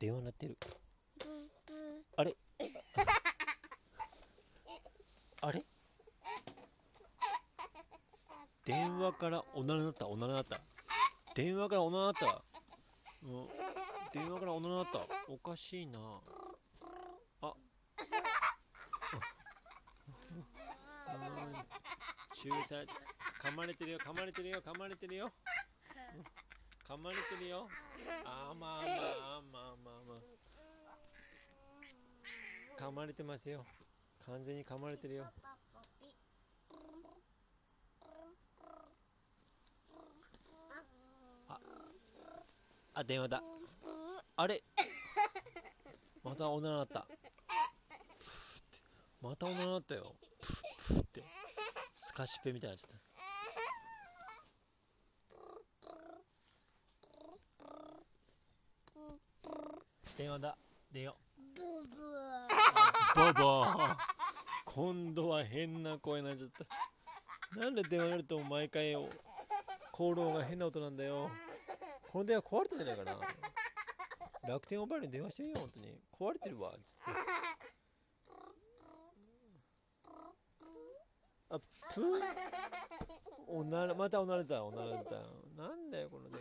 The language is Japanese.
電話鳴ってる。あれあれ電話からおならなった、おならなった。電話からおならなった、電話からおならなった。おかしいなあ。注射噛まれてるよ、噛まれてるよ、噛まれてるよ、噛まれてるよ。あまあまあまあまあまあ、噛まれてますよ。完全に噛まれてるよ。あ、電話だ。あれまたおならだった。またおならだったよ。プップッってスカシッペみたいになっちゃった。電話だ、出よババ。今度は変な声になっちゃった。なんで電話やると毎回コール音が変な音なんだよ。この電話壊れたんじゃないかな。楽天モバイルに電話してみよう。本当に壊れてるわっつって。あ、プー、おなら、またおならだ、おならだ。なんだよこの電